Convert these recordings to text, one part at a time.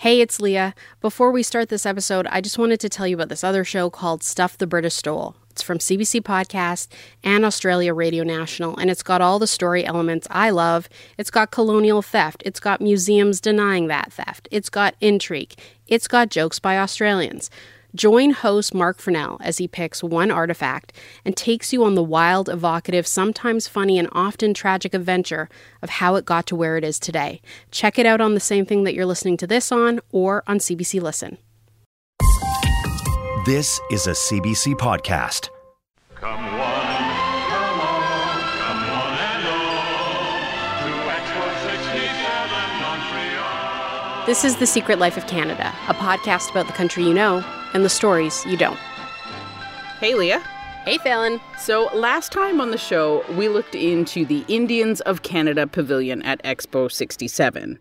Hey, it's Leah. Before we start this episode, I just wanted to tell you about this other show called Stuff the British Stole. It's from CBC Podcast and Australia Radio National, and it's got all the story elements I love. It's got colonial theft. It's got museums denying that theft. It's got intrigue. It's got jokes by Australians. Join host Mark Furnell as he picks one artifact and takes you on the wild, evocative, sometimes funny, and often tragic adventure of how it got to where it is today. Check it out on the same thing that you're listening to this on or on CBC Listen. This is a CBC podcast. Come one, come on and all to Expo '67 Montreal. This is The Secret Life of Canada, a podcast about the country you know and the stories you don't. Hey, Leah. Hey, Phelan. So last time on the show, we looked into the Indians of Canada Pavilion at Expo '67.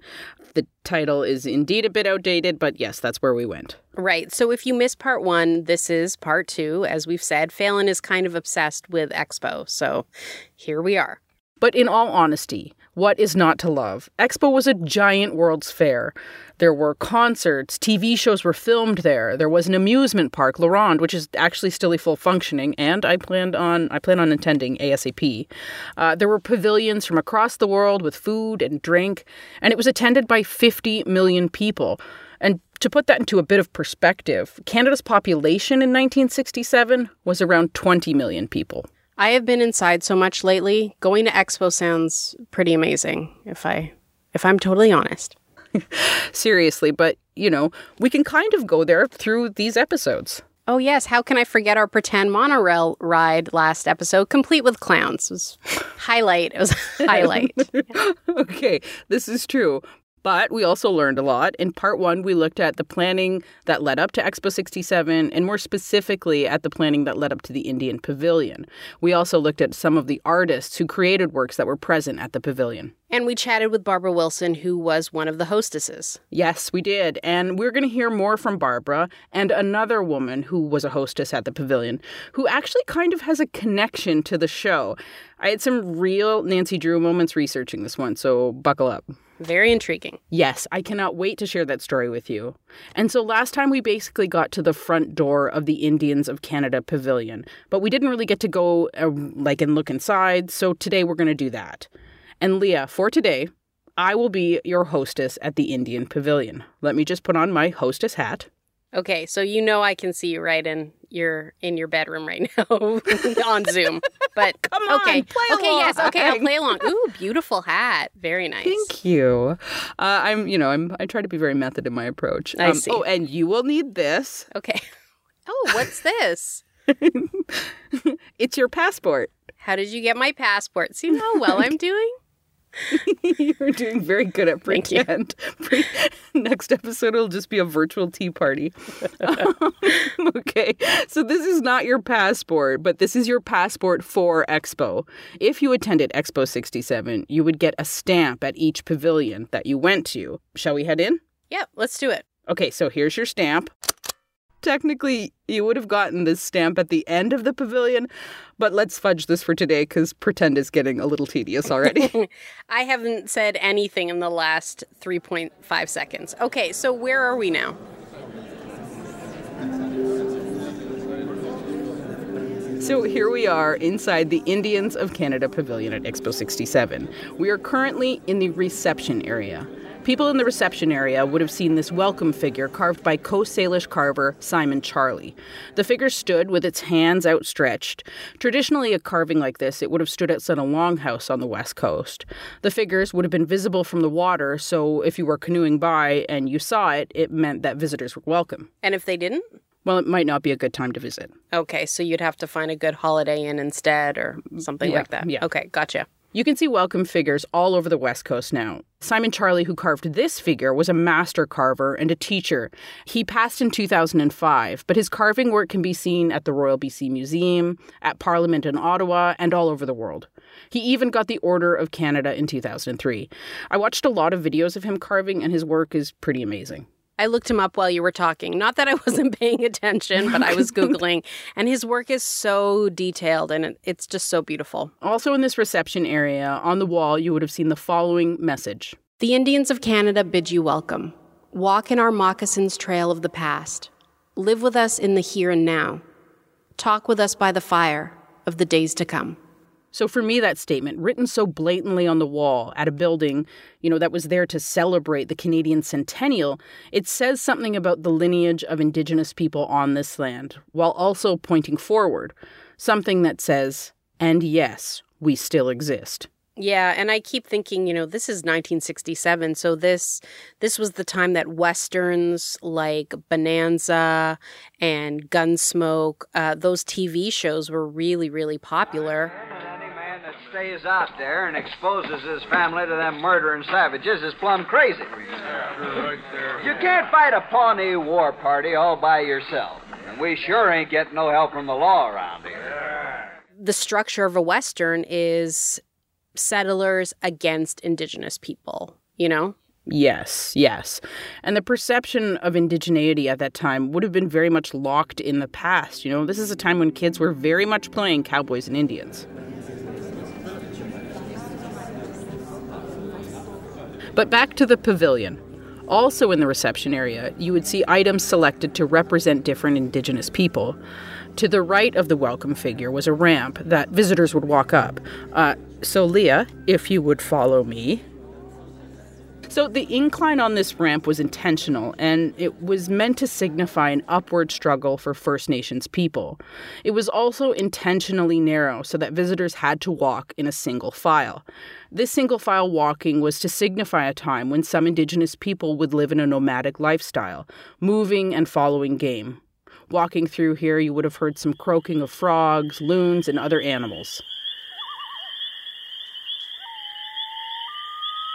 The title is indeed a bit outdated, but yes, that's where we went. Right. So if you missed part one, this is part two. As we've said, Phelan is kind of obsessed with Expo, so here we are. But in all honesty, what is not to love? Expo was a giant World's Fair. There were concerts, TV shows were filmed there. There was an amusement park, La Ronde, which is actually still full functioning, and I plan on attending ASAP. There were pavilions from across the world with food and drink, and it was attended by 50 million people. And to put that into a bit of perspective, Canada's population in 1967 was around 20 million people. I have been inside so much lately. Going to Expo sounds pretty amazing, if I'm totally honest. Seriously, but, you know, we can kind of go there through these episodes. Oh, yes. How can I forget our pretend monorail ride last episode, complete with clowns? It was a highlight. Yeah. Okay, this is true. But we also learned a lot. In part one, we looked at the planning that led up to Expo '67, and more specifically at the planning that led up to the Indian Pavilion. We also looked at some of the artists who created works that were present at the pavilion. And we chatted with Barbara Wilson, who was one of the hostesses. Yes, we did. And we're going to hear more from Barbara and another woman who was a hostess at the pavilion, who actually kind of has a connection to the show. I had some real Nancy Drew moments researching this one, so buckle up. Very intriguing. Yes, I cannot wait to share that story with you. And so last time we basically got to the front door of the Indians of Canada Pavilion, but we didn't really get to go and look inside, so today we're going to do that. And Leah, for today, I will be your hostess at the Indian Pavilion. Let me just put on my hostess hat. Okay, so you know I can see you right in your bedroom right now on Zoom. But come on, okay. Play along. Yes, okay, I'll play along. Ooh, beautiful hat. Very nice. Thank you. I try to be very method in my approach. I see. Oh, and you will need this. Okay. Oh, what's this? It's your passport. How did you get my passport? See how well I'm doing? You're doing very good at pretend. Next episode will just be a virtual tea party. Okay, so this is not your passport, but this is your passport for Expo. If you attended Expo '67, you would get a stamp at each pavilion that you went to. Shall we head in? Yep, let's do it. Okay, so here's your stamp. Technically, you would have gotten this stamp at the end of the pavilion, but let's fudge this for today because pretend is getting a little tedious already. I haven't said anything in the last 3.5 seconds. Okay, so where are we now? So here we are inside the Indians of Canada Pavilion at Expo '67. We are currently in the reception area. People in the reception area would have seen this welcome figure carved by Coast Salish carver Simon Charlie. The figure stood with its hands outstretched. Traditionally, a carving like this, it would have stood outside a longhouse on the west coast. The figures would have been visible from the water, so if you were canoeing by and you saw it, it meant that visitors were welcome. And if they didn't? Well, it might not be a good time to visit. Okay, so you'd have to find a good Holiday Inn instead or something like that. Yeah. Okay, gotcha. You can see welcome figures all over the West Coast now. Simon Charlie, who carved this figure, was a master carver and a teacher. He passed in 2005, but his carving work can be seen at the Royal BC Museum, at Parliament in Ottawa, and all over the world. He even got the Order of Canada in 2003. I watched a lot of videos of him carving, and his work is pretty amazing. I looked him up while you were talking. Not that I wasn't paying attention, but I was Googling. And his work is so detailed, and it's just so beautiful. Also in this reception area, on the wall, you would have seen the following message. The Indians of Canada bid you welcome. Walk in our moccasins trail of the past. Live with us in the here and now. Talk with us by the fire of the days to come. So for me, that statement, written so blatantly on the wall at a building, that was there to celebrate the Canadian centennial, it says something about the lineage of Indigenous people on this land, while also pointing forward, something that says, and yes, we still exist. Yeah, and I keep thinking, this is 1967, so this was the time that Westerns like Bonanza and Gunsmoke, those TV shows were really, really popular. Stays out there and exposes his family to them murdering savages is plumb crazy. You can't fight a Pawnee war party all by yourself. And we sure ain't getting no help from the law around here. The structure of a Western is settlers against Indigenous people, Yes. And the perception of indigeneity at that time would have been very much locked in the past. This is a time when kids were very much playing cowboys and Indians. But back to the pavilion. Also in the reception area, you would see items selected to represent different Indigenous people. To the right of the welcome figure was a ramp that visitors would walk up. So Leah, if you would follow me. So the incline on this ramp was intentional, and it was meant to signify an upward struggle for First Nations people. It was also intentionally narrow so that visitors had to walk in a single file. This single file walking was to signify a time when some Indigenous people would live in a nomadic lifestyle, moving and following game. Walking through here, you would have heard some croaking of frogs, loons, and other animals.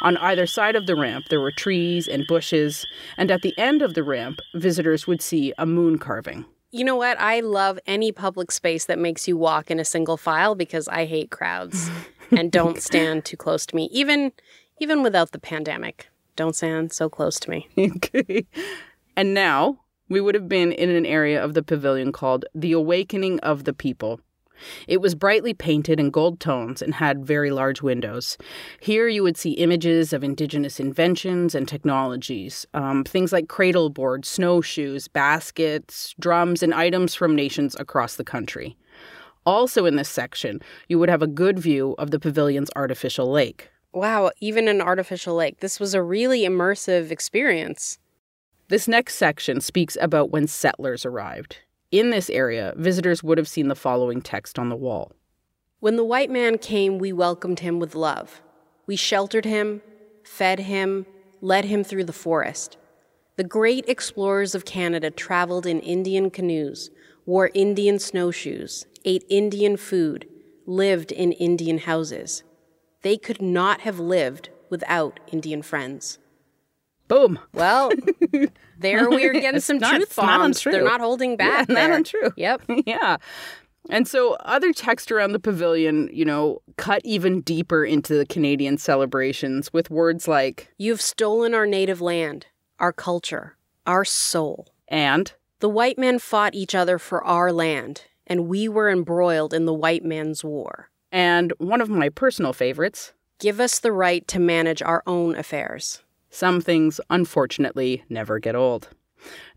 On either side of the ramp, there were trees and bushes, and at the end of the ramp, visitors would see a moon carving. You know what? I love any public space that makes you walk in a single file because I hate crowds and don't stand too close to me. Even without the pandemic, don't stand so close to me. Okay. And now we would have been in an area of the pavilion called The Awakening of the People. It was brightly painted in gold tones and had very large windows. Here you would see images of Indigenous inventions and technologies, things like cradle boards, snowshoes, baskets, drums, and items from nations across the country. Also in this section, you would have a good view of the pavilion's artificial lake. Wow, even an artificial lake. This was a really immersive experience. This next section speaks about when settlers arrived. In this area, visitors would have seen the following text on the wall. When the white man came, we welcomed him with love. We sheltered him, fed him, led him through the forest. The great explorers of Canada traveled in Indian canoes, wore Indian snowshoes, ate Indian food, lived in Indian houses. They could not have lived without Indian friends. Boom. Well, there we are getting some truth bombs. They're not holding back. Yeah, not untrue. Yep. Yeah. And so other text around the pavilion, cut even deeper into the Canadian celebrations with words like, you've stolen our native land, our culture, our soul. And? The white men fought each other for our land, and we were embroiled in the white man's war. And one of my personal favorites. Give us the right to manage our own affairs. Some things, unfortunately, never get old.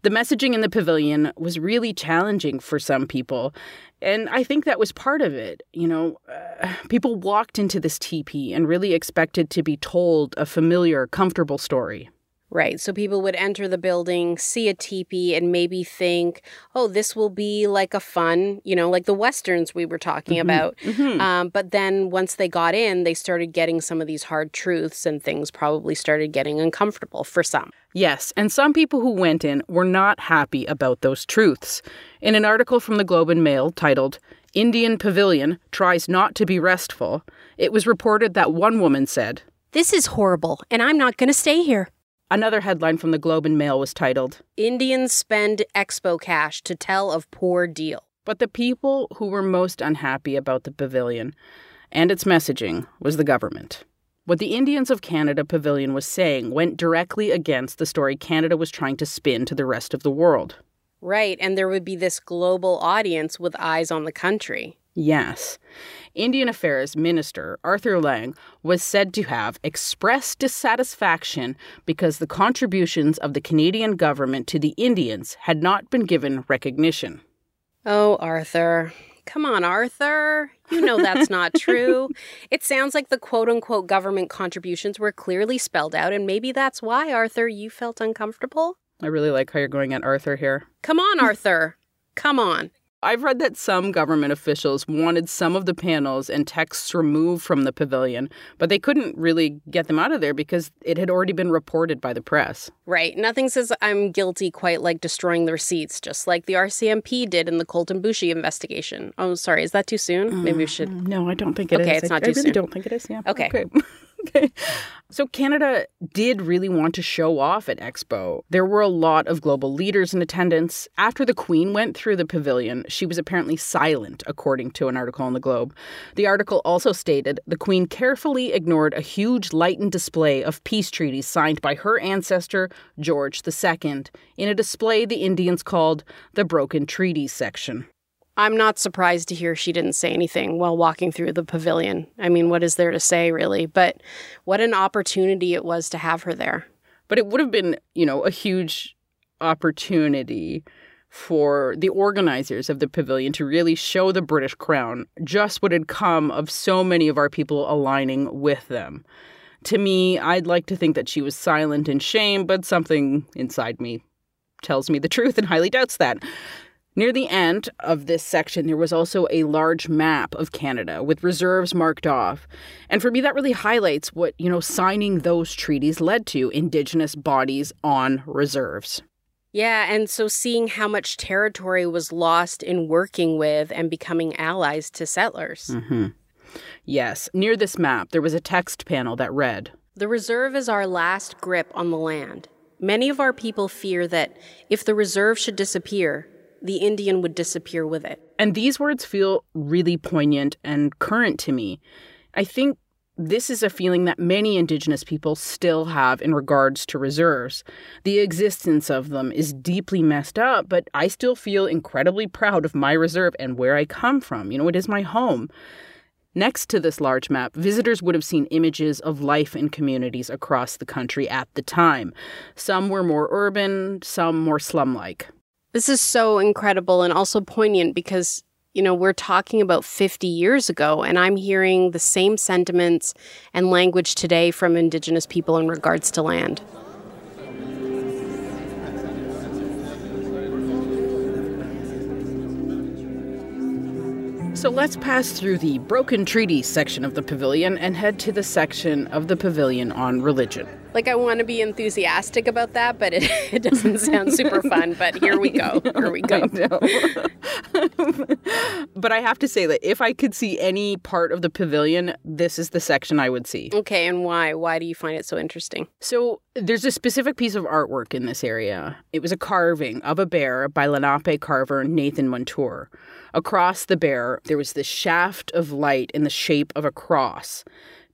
The messaging in the pavilion was really challenging for some people, and I think that was part of it. People walked into this teepee and really expected to be told a familiar, comfortable story. Right, so people would enter the building, see a teepee, and maybe think, oh, this will be like a fun, like the Westerns we were talking about. Mm-hmm. But then once they got in, they started getting some of these hard truths, and things probably started getting uncomfortable for some. Yes, and some people who went in were not happy about those truths. In an article from the Globe and Mail titled, Indian Pavilion Tries Not to Be Restful, it was reported that one woman said, this is horrible, and I'm not going to stay here. Another headline from the Globe and Mail was titled, Indians Spend Expo Cash to Tell of Poor Deal. But the people who were most unhappy about the pavilion and its messaging was the government. What the Indians of Canada pavilion was saying went directly against the story Canada was trying to spin to the rest of the world. Right, and there would be this global audience with eyes on the country. Yes. Indian Affairs Minister Arthur Lang was said to have expressed dissatisfaction because the contributions of the Canadian government to the Indians had not been given recognition. Oh, Arthur. Come on, Arthur. You know that's not true. It sounds like the quote-unquote government contributions were clearly spelled out, and maybe that's why, Arthur, you felt uncomfortable. I really like how you're going at Arthur here. Come on, Arthur. Come on. I've read that some government officials wanted some of the panels and texts removed from the pavilion, but they couldn't really get them out of there because it had already been reported by the press. Right. Nothing says I'm guilty quite like destroying the receipts, just like the RCMP did in the Colton Bushi investigation. Oh, sorry. Is that too soon? Maybe we should... No, I don't think it is. Okay, it's not too soon. I really don't think it is, yeah. Okay. Okay. So Canada did really want to show off at Expo. There were a lot of global leaders in attendance. After the Queen went through the pavilion, she was apparently silent, according to an article on the Globe. The article also stated the Queen carefully ignored a huge lightened display of peace treaties signed by her ancestor, George II, in a display the Indians called the Broken Treaties section. I'm not surprised to hear she didn't say anything while walking through the pavilion. I mean, what is there to say, really? But what an opportunity it was to have her there. But it would have been, you know, a huge opportunity for the organizers of the pavilion to really show the British Crown just what had come of so many of our people aligning with them. To me, I'd like to think that she was silent in shame, but something inside me tells me the truth and highly doubts that. Near the end of this section, there was also a large map of Canada with reserves marked off. And for me, that really highlights what, you know, signing those treaties led to, Indigenous bodies on reserves. Yeah, and so seeing how much territory was lost in working with and becoming allies to settlers. Mm-hmm. Yes, near this map, there was a text panel that read, "The reserve is our last grip on the land. Many of our people fear that if the reserve should disappear, the Indian would disappear with it." And these words feel really poignant and current to me. I think this is a feeling that many Indigenous people still have in regards to reserves. The existence of them is deeply messed up, but I still feel incredibly proud of my reserve and where I come from. You know, it is my home. Next to this large map, visitors would have seen images of life in communities across the country at the time. Some were more urban, some more slum-like. This is so incredible and also poignant because, you know, we're talking about 50 years ago and I'm hearing the same sentiments and language today from Indigenous people in regards to land. So let's pass through the Broken Treaties section of the pavilion and head to the section of the pavilion on religion. Like, I want to be enthusiastic about that, but it doesn't sound super fun. But here we go. Here we go. But I have to say that if I could see any part of the pavilion, this is the section I would see. Okay, and why? Why do you find it so interesting? So there's a specific piece of artwork in this area. It was a carving of a bear by Lenape carver Nathan Montour. Across the bear, there was this shaft of light in the shape of a cross.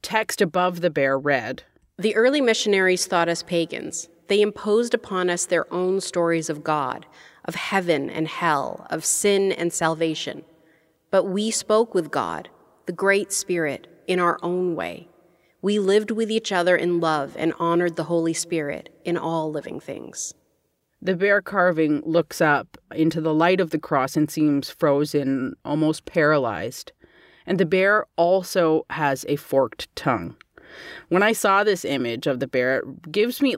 Text above the bear read, "The early missionaries thought us pagans. They imposed upon us their own stories of God, of heaven and hell, of sin and salvation. But we spoke with God, the Great Spirit, in our own way. We lived with each other in love and honored the Holy Spirit in all living things." The bear carving looks up into the light of the cross and seems frozen, almost paralyzed. And the bear also has a forked tongue. When I saw this image of the bear, it gives me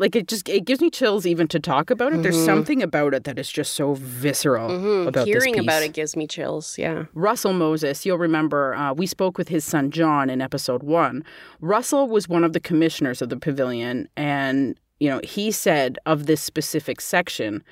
chills even to talk about it. Mm-hmm. There's something about it that is just so visceral about this piece. Hearing about it gives me chills, yeah. Russell Moses, you'll remember, we spoke with his son John in episode 1. Russell was one of the commissioners of the pavilion, and, you know, he said of this specific section,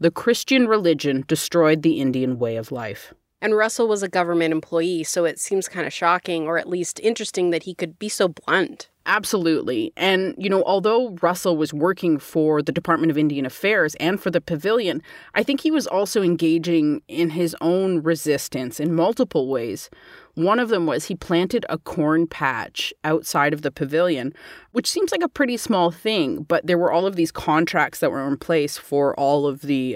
"The Christian religion destroyed the Indian way of life." And Russell was a government employee, so it seems kind of shocking, or at least interesting, that he could be so blunt. Absolutely. And, you know, although Russell was working for the Department of Indian Affairs and for the pavilion, I think he was also engaging in his own resistance in multiple ways. One of them was he planted a corn patch outside of the pavilion, which seems like a pretty small thing, but there were all of these contracts that were in place for all of the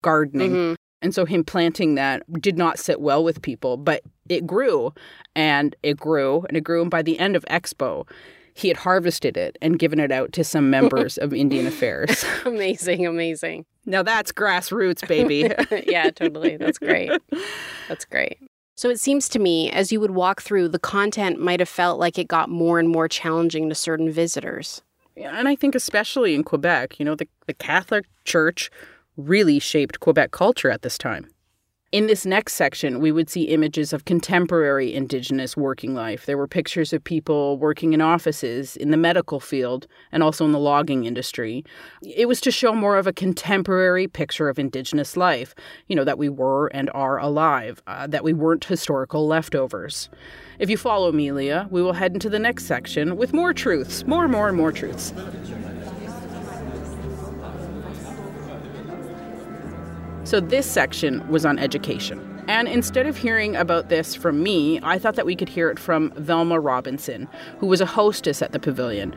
gardening. Mm-hmm. And so him planting that did not sit well with people, but it grew and it grew and it grew. And by the end of Expo, he had harvested it and given it out to some members of Indian Affairs. Amazing, amazing. Now that's grassroots, baby. Yeah, totally. That's great. That's great. So it seems to me, as you would walk through, the content might have felt like it got more and more challenging to certain visitors. Yeah, and I think especially in Quebec, you know, the Catholic Church really shaped Quebec culture at this time. In this next section, we would see images of contemporary Indigenous working life. There were pictures of people working in offices, in the medical field, and also in the logging industry. It was to show more of a contemporary picture of Indigenous life, you know, that we were and are alive, that we weren't historical leftovers. If you follow me, Leah, we will head into the next section with more truths, more truths. So this section was on education. And instead of hearing about this from me, I thought that we could hear it from Velma Robinson, who was a hostess at the pavilion.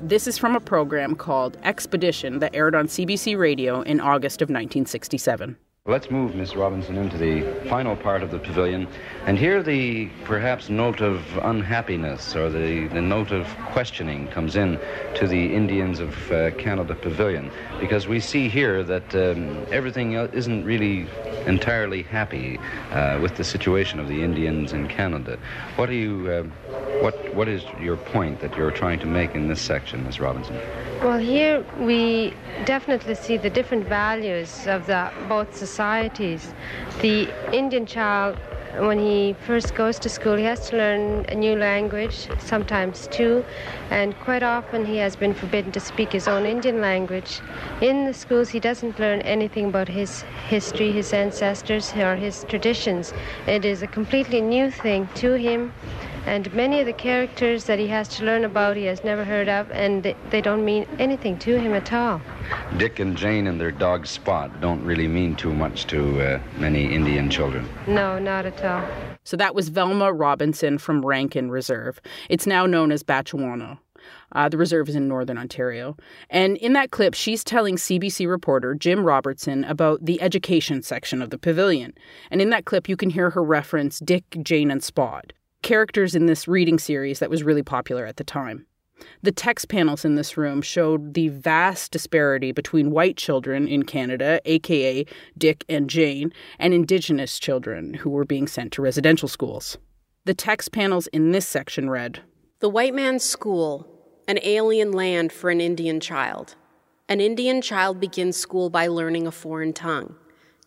This is from a program called Expedition that aired on CBC Radio in August of 1967. Let's move, Miss Robinson, into the final part of the pavilion and hear the perhaps note of unhappiness or the note of questioning comes in to the Indians of Canada pavilion, because we see here that everything isn't really entirely happy with the situation of the Indians in Canada. What are you, what is your point that you're trying to make in this section, Miss Robinson? Well, here we definitely see the different values of both societies. The Indian child, when he first goes to school, he has to learn a new language, sometimes two, and quite often he has been forbidden to speak his own Indian language. In the schools, he doesn't learn anything about his history, his ancestors, or his traditions. It is a completely new thing to him. And many of the characters that he has to learn about, he has never heard of, and they don't mean anything to him at all. Dick and Jane and their dog Spot don't really mean too much to many Indian children. No, not at all. So that was Velma Robinson from Rankin Reserve. It's now known as Batchewana. The reserve is in northern Ontario. And in that clip, she's telling CBC reporter Jim Robertson about the education section of the pavilion. And in that clip, you can hear her reference Dick, Jane, and Spot, characters in this reading series that was really popular at the time. The text panels in this room showed the vast disparity between white children in Canada, a.k.a. Dick and Jane, and Indigenous children who were being sent to residential schools. The text panels in this section read, "The white man's school, an alien land for an Indian child. An Indian child begins school by learning a foreign tongue.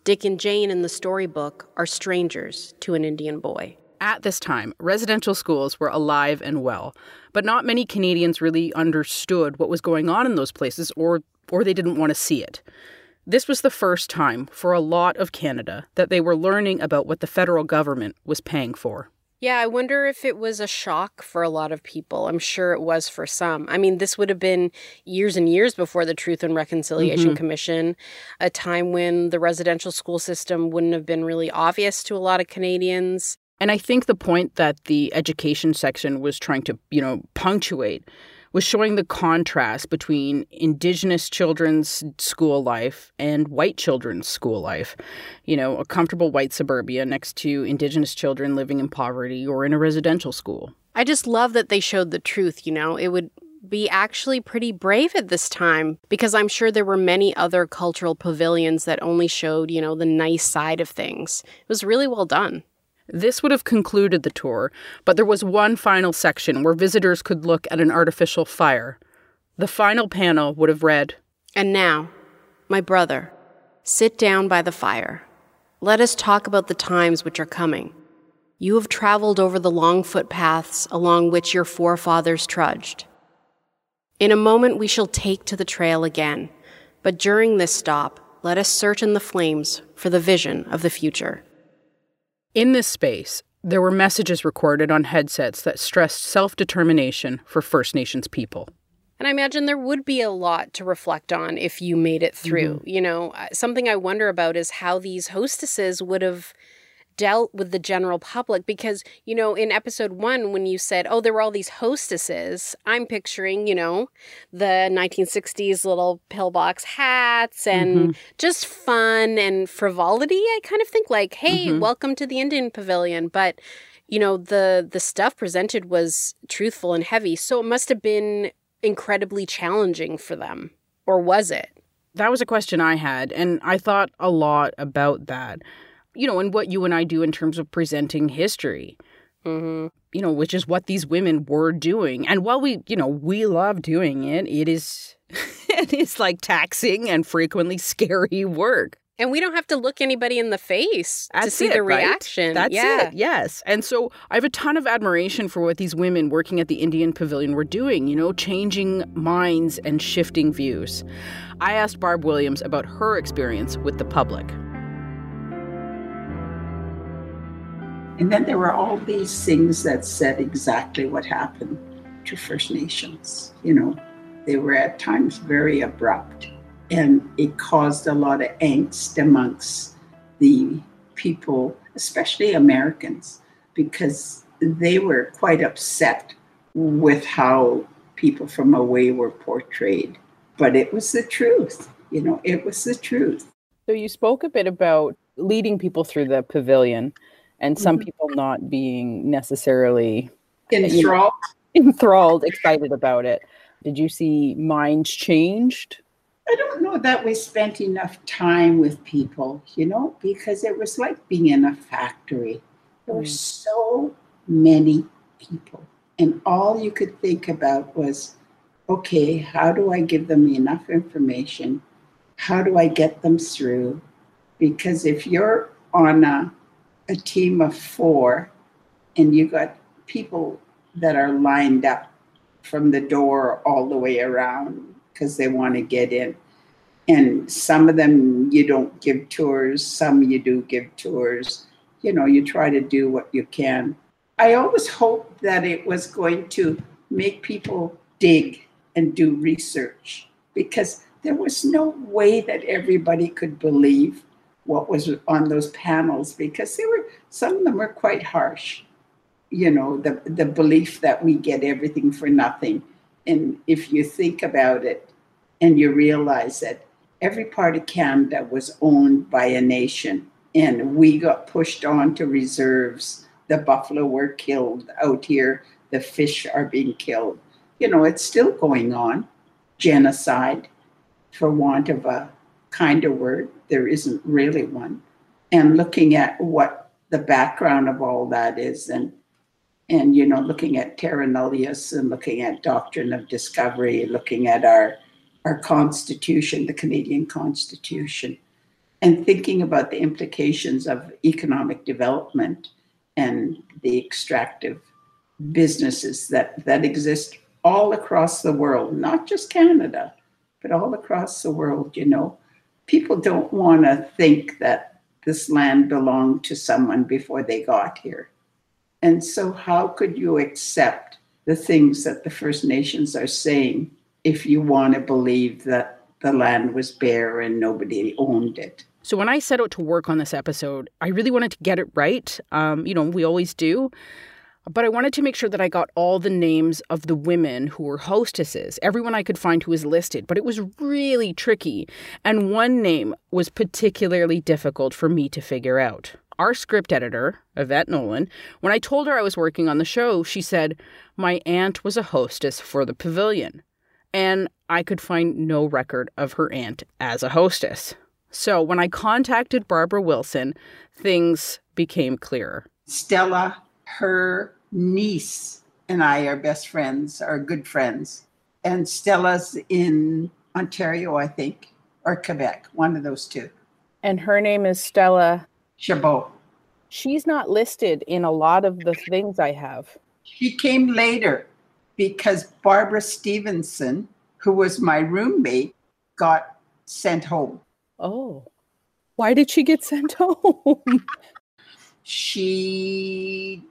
Dick and Jane in the storybook are strangers to an Indian boy." At this time, residential schools were alive and well, but not many Canadians really understood what was going on in those places, or they didn't want to see it. This was the first time for a lot of Canada that they were learning about what the federal government was paying for. Yeah, I wonder if it was a shock for a lot of people. I'm sure it was for some. I mean, this would have been years and years before the Truth and Reconciliation Commission, a time when the residential school system wouldn't have been really obvious to a lot of Canadians. And I think the point that the education section was trying to, you know, punctuate was showing the contrast between Indigenous children's school life and white children's school life. You know, a comfortable white suburbia next to Indigenous children living in poverty or in a residential school. I just love that they showed the truth, you know. It would be actually pretty brave at this time, because I'm sure there were many other cultural pavilions that only showed, you know, the nice side of things. It was really well done. This would have concluded the tour, but there was one final section where visitors could look at an artificial fire. The final panel would have read, "And now, my brother, sit down by the fire. Let us talk about the times which are coming. You have traveled over the long footpaths along which your forefathers trudged. In a moment we shall take to the trail again, but during this stop, let us search in the flames for the vision of the future." In this space, there were messages recorded on headsets that stressed self-determination for First Nations people. And I imagine there would be a lot to reflect on if you made it through. You know, something I wonder about is how these hostesses would have dealt with the general public? Because, you know, in episode one, when you said, oh, there were all these hostesses, I'm picturing, you know, the 1960s little pillbox hats and just fun and frivolity. I kind of think like, hey, welcome to the Indian Pavilion. But, you know, the stuff presented was truthful and heavy. So it must have been incredibly challenging for them. Or was it? That was a question I had, and I thought a lot about that. You know, and what you and I do in terms of presenting history, you know, which is what these women were doing. And while we, you know, we love doing it, it is like taxing and frequently scary work. And we don't have to look anybody in the face to see the reaction. That's it, yes. And so I have a ton of admiration for what these women working at the Indian Pavilion were doing, you know, changing minds and shifting views. I asked Barb Williams about her experience with the public. And then there were all these things that said exactly what happened to First Nations. You know, they were at times very abrupt. And it caused a lot of angst amongst the people, especially Americans, because they were quite upset with how people from away were portrayed. But it was the truth. You know, it was the truth. So you spoke a bit about leading people through the pavilion and some people not being necessarily enthralled, excited about it. Did you see minds changed? I don't know that we spent enough time with people, you know, because it was like being in a factory. There were so many people, and all you could think about was, okay, how do I give them enough information? How do I get them through? Because if you're on a team of four and you got people that are lined up from the door all the way around, because they want to get in. And some of them you don't give tours, some you do give tours. You know, you try to do what you can. I always hoped that it was going to make people dig and do research, because there was no way that everybody could believe what was on those panels, because they were, some of them were quite harsh. You know, the belief that we get everything for nothing. And if you think about it and you realize that every part of Canada was owned by a nation, and we got pushed on to reserves, the buffalo were killed out here, the fish are being killed. You know, it's still going on. Genocide, for want of a kinder word, there isn't really one. And looking at what the background of all that is, and, you know, looking at terra nullius and looking at doctrine of discovery, looking at our constitution, the Canadian Constitution, and thinking about the implications of economic development and the extractive businesses that exist all across the world, not just Canada, but all across the world, you know. People don't want to think that this land belonged to someone before they got here. And so how could you accept the things that the First Nations are saying if you want to believe that the land was bare and nobody owned it? So when I set out to work on this episode, I really wanted to get it right. You know, we always do. But I wanted to make sure that I got all the names of the women who were hostesses, everyone I could find who was listed. But it was really tricky. And one name was particularly difficult for me to figure out. Our script editor, Yvette Nolan, when I told her I was working on the show, she said, my aunt was a hostess for the pavilion. And I could find no record of her aunt as a hostess. So when I contacted Barbara Wilson, things became clearer. Stella, her niece, and I are best friends, are good friends. And Stella's in Ontario, I think, or Quebec, one of those two. And her name is Stella Chabot. She's not listed in a lot of the things I have. She came later because Barbara Stevenson, who was my roommate, got sent home. Oh, why did she get sent home? She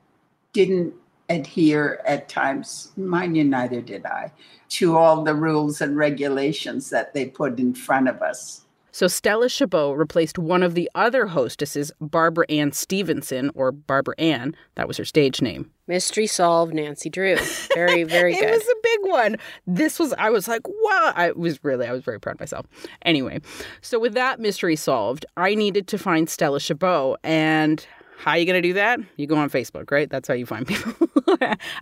didn't adhere at times, mind you, neither did I, to all the rules and regulations that they put in front of us. So Stella Chabot replaced one of the other hostesses, Barbara Ann Stevenson, or Barbara Ann. That was her stage name. Mystery solved, Nancy Drew. Very, very good. It was a big one. This was, I was like, wow. I was very proud of myself. Anyway, so with that mystery solved, I needed to find Stella Chabot. And how are you going to do that? You go on Facebook, right? That's how you find people.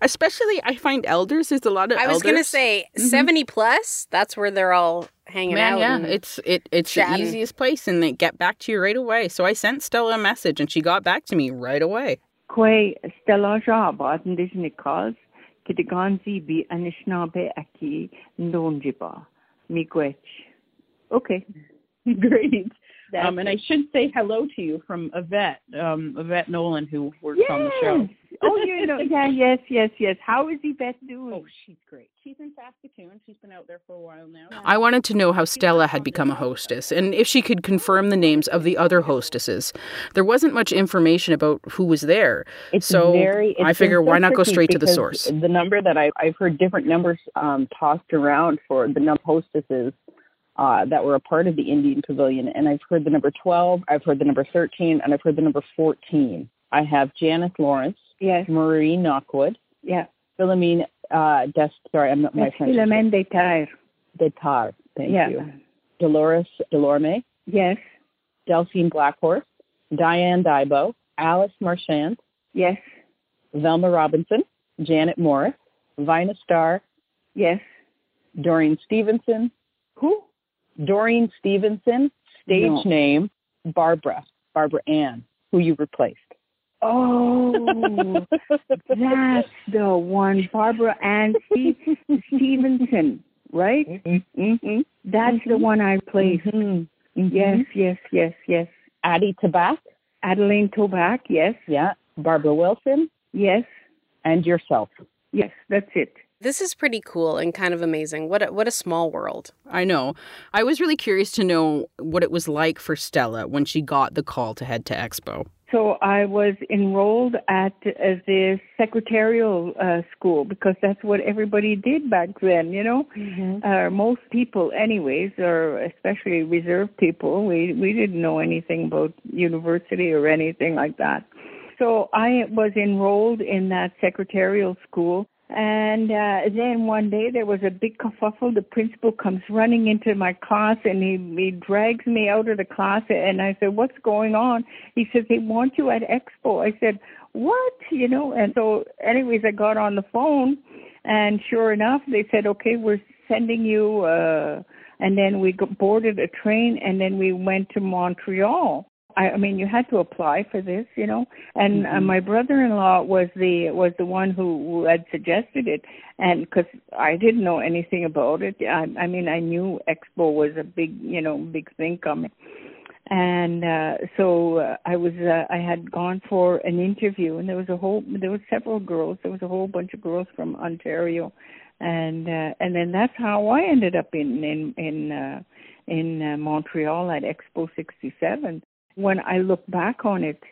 Especially, I find elders. There's a lot of elders. I was going to say, 70 plus, that's where they're all hanging out. Yeah, and it's the easiest place, and they get back to you right away. So I sent Stella a message, and she got back to me right away. Kwe Stella Chabot Indigenous Kitiganzi be Anishinaabe Aki Ndomjiba Miigwech. Okay, great. And I should say hello to you from Yvette Nolan, who works on the show. Oh, you know, yes. How is Yvette doing? Oh, she's great. She's in Saskatoon. She's been out there for a while now. I wanted to know how Stella had become a hostess and if she could confirm the names of the other hostesses. There wasn't much information about who was there. I figure why not go straight to the source? The number that I've heard different numbers tossed around for the number of hostesses that were a part of the Indian Pavilion. And I've heard the number 12, I've heard the number 13, and I've heard the number 14. I have Janice Lawrence, yes. Marie Knockwood, yeah. Philomene Philomene Detaire. Detaire, thank you. Dolores Delorme. Yes. Delphine Blackhorse, Diane Dibo, Alice Marchand. Yes. Velma Robinson, Janet Morris, Vina Starr. Yes. Doreen Stevenson. Who? Doreen Stevenson, name, Barbara Ann, who you replaced. Oh, that's the one, Barbara Ann Stevenson, right? Mm-hmm. Mm-hmm. That's the one I replaced. Mm-hmm. Mm-hmm. Yes. Adeline Toback, yes. Yeah, Barbara Wilson. Yes. And yourself. Yes, that's it. This is pretty cool and kind of amazing. What a small world. I know. I was really curious to know what it was like for Stella when she got the call to head to Expo. So I was enrolled at the secretarial school because that's what everybody did back then, you know. Mm-hmm. Most people anyways, or especially reserve people, we didn't know anything about university or anything like that. So I was enrolled in that secretarial school. And then one day there was a big kerfuffle. The principal comes running into my class and he drags me out of the class. And I said, "What's going on?" He says, "They want you at Expo." I said, "What?" You know, and so anyways, I got on the phone and sure enough, they said, "Okay, we're sending you." And then we boarded a train and then we went to Montreal. I mean, you had to apply for this, you know. And my brother-in-law was the one who had suggested it, and because I didn't know anything about it. I mean, I knew Expo was a big thing coming, and so I had gone for an interview, and there was several girls. There was a whole bunch of girls from Ontario, and then that's how I ended up in Montreal at Expo '67. When I look back on it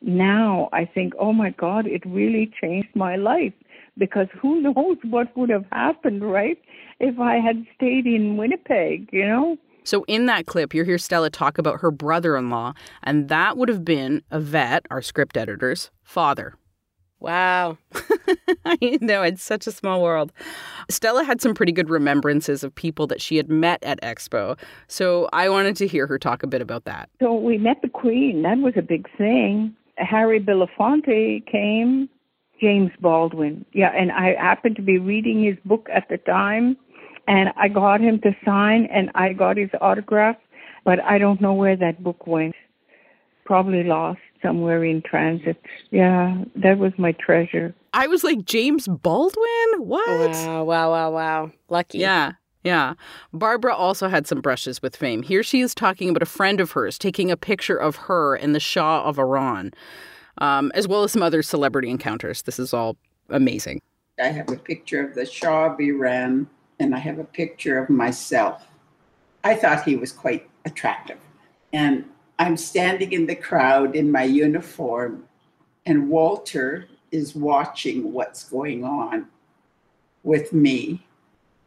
now, I think, oh, my God, it really changed my life because who knows what would have happened, right, if I had stayed in Winnipeg, you know? So in that clip, you hear Stella talk about her brother-in-law, and that would have been Yvette, our script editor's father. Wow. I know, it's such a small world. Stella had some pretty good remembrances of people that she had met at Expo, so I wanted to hear her talk a bit about that. So we met the Queen. That was a big thing. Harry Belafonte came, James Baldwin. Yeah, and I happened to be reading his book at the time, and I got him to sign, and I got his autograph, but I don't know where that book went. Probably lost somewhere in transit. Yeah, that was my treasure. I was like, James Baldwin? What? Wow. Lucky. Yeah. Barbara also had some brushes with fame. Here she is talking about a friend of hers taking a picture of her and the Shah of Iran, as well as some other celebrity encounters. This is all amazing. I have a picture of the Shah of Iran, and I have a picture of myself. I thought he was quite attractive, and I'm standing in the crowd in my uniform, and Walter is watching what's going on with me.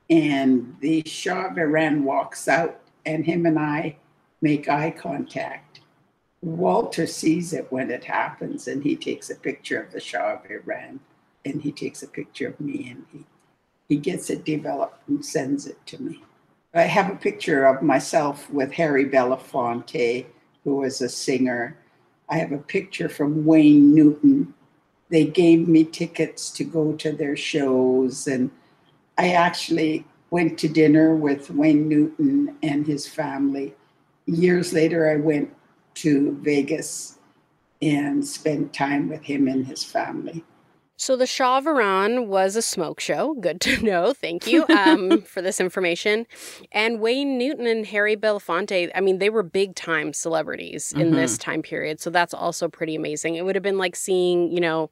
And the Shah of Iran walks out, and him and I make eye contact. Walter sees it when it happens, and he takes a picture of the Shah of Iran, and he takes a picture of me, and he gets it developed and sends it to me. I have a picture of myself with Harry Belafonte, who was a singer. I have a picture from Wayne Newton. They gave me tickets to go to their shows, and I actually went to dinner with Wayne Newton and his family. Years later, I went to Vegas and spent time with him and his family. So the Shah of Iran was a smoke show. Good to know. Thank you for this information. And Wayne Newton and Harry Belafonte, I mean, they were big-time celebrities in this time period. So that's also pretty amazing. It would have been like seeing, you know,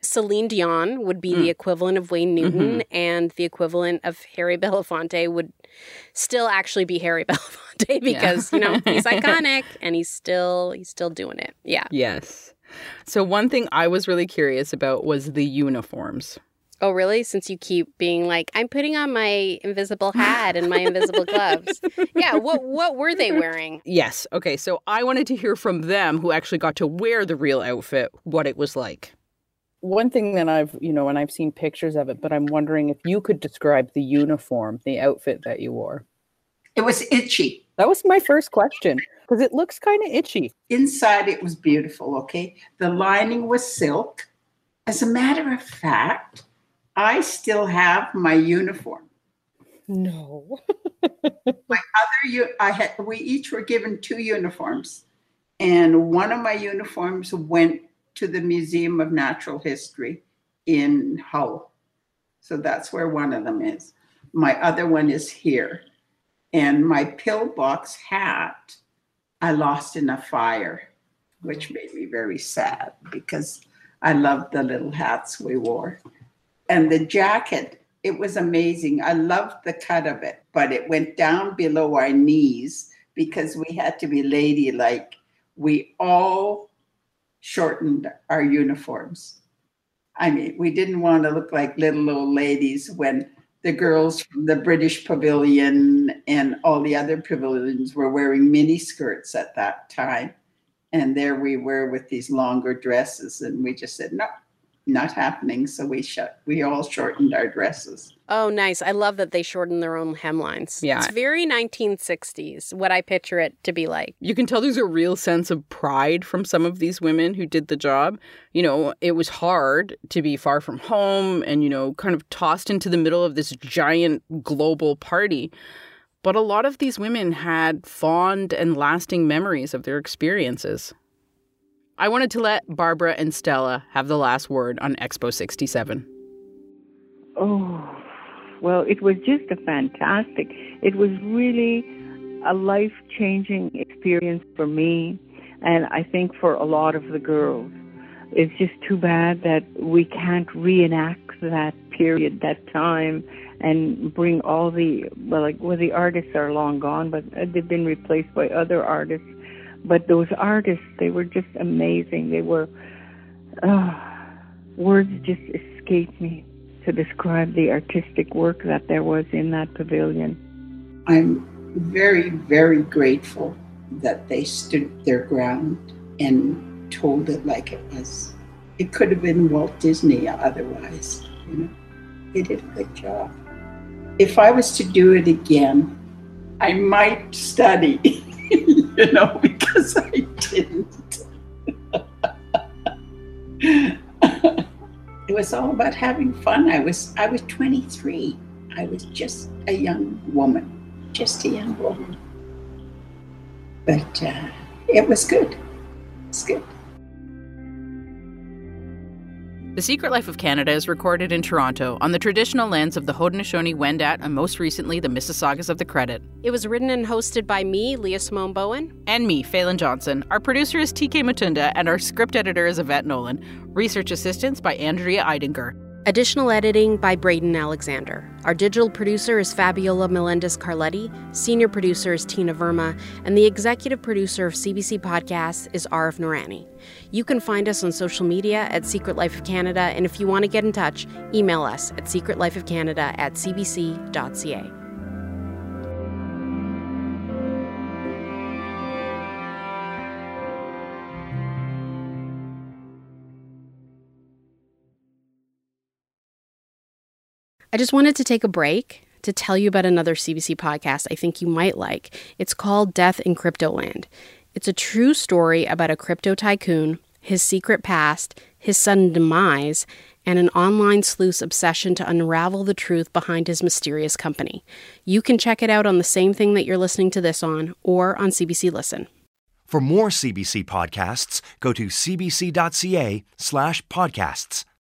Celine Dion would be the equivalent of Wayne Newton, and the equivalent of Harry Belafonte would still actually be Harry Belafonte because, you know, he's iconic and he's still doing it. Yeah. Yes. So one thing I was really curious about was the uniforms. Oh, really? Since you keep being like, I'm putting on my invisible hat and my invisible gloves. Yeah, what were they wearing? Yes. Okay, so I wanted to hear from them, who actually got to wear the real outfit, what it was like. One thing that I've, you know, and I've seen pictures of it, but I'm wondering if you could describe the uniform, the outfit that you wore. It was itchy. That was my first question, because it looks kind of itchy. Inside, it was beautiful, okay? The lining was silk. As a matter of fact, I still have my uniform. No. We each were given two uniforms, and one of my uniforms went to the Museum of Natural History in Hull. So that's where one of them is. My other one is here. And my pillbox hat, I lost in a fire, which made me very sad because I loved the little hats we wore. And the jacket, it was amazing. I loved the cut of it, but it went down below our knees because we had to be ladylike. We all shortened our uniforms. I mean, we didn't want to look like little old ladies when the girls from the British Pavilion and all the other pavilions were wearing mini skirts at that time. And there we were with these longer dresses, and we just said, no, not happening. So we all shortened our dresses. Oh, nice. I love that they shortened their own hemlines. Yeah. It's very 1960s, what I picture it to be like. You can tell there's a real sense of pride from some of these women who did the job. You know, it was hard to be far from home and, you know, kind of tossed into the middle of this giant global party. But a lot of these women had fond and lasting memories of their experiences. I wanted to let Barbara and Stella have the last word on Expo 67. Oh, well, it was just a fantastic. It was really a life-changing experience for me, and I think for a lot of the girls. It's just too bad that we can't reenact that period, that time, and bring all the, the artists are long gone, but they've been replaced by other artists. But those artists, they were just amazing. They were, words just escape me to describe the artistic work that there was in that pavilion. I'm very, very grateful that they stood their ground and told it like it was. It could have been Walt Disney otherwise, you know. They did a good job. If I was to do it again, I might study. You know, because I didn't. It was all about having fun. I was 23. I was just a young woman. But it was good. It's good. The Secret Life of Canada is recorded in Toronto on the traditional lands of the Haudenosaunee, Wendat, and most recently the Mississaugas of the Credit. It was written and hosted by me, Leah Simone Bowen. And me, Phelan Johnson. Our producer is TK Matunda, and our script editor is Yvette Nolan. Research assistance by Andrea Eidinger. Additional editing by Braden Alexander. Our digital producer is Fabiola Melendez-Carletti. Senior producer is Tina Verma. And the executive producer of CBC Podcasts is Arif Noorani. You can find us on social media at Secret Life of Canada. And if you want to get in touch, email us at secretlifeofcanada@cbc.ca. I just wanted to take a break to tell you about another CBC podcast I think you might like. It's called Death in Cryptoland. It's a true story about a crypto tycoon, his secret past, his sudden demise, and an online sleuth's obsession to unravel the truth behind his mysterious company. You can check it out on the same thing that you're listening to this on, or on CBC Listen. For more CBC podcasts, go to cbc.ca/podcasts.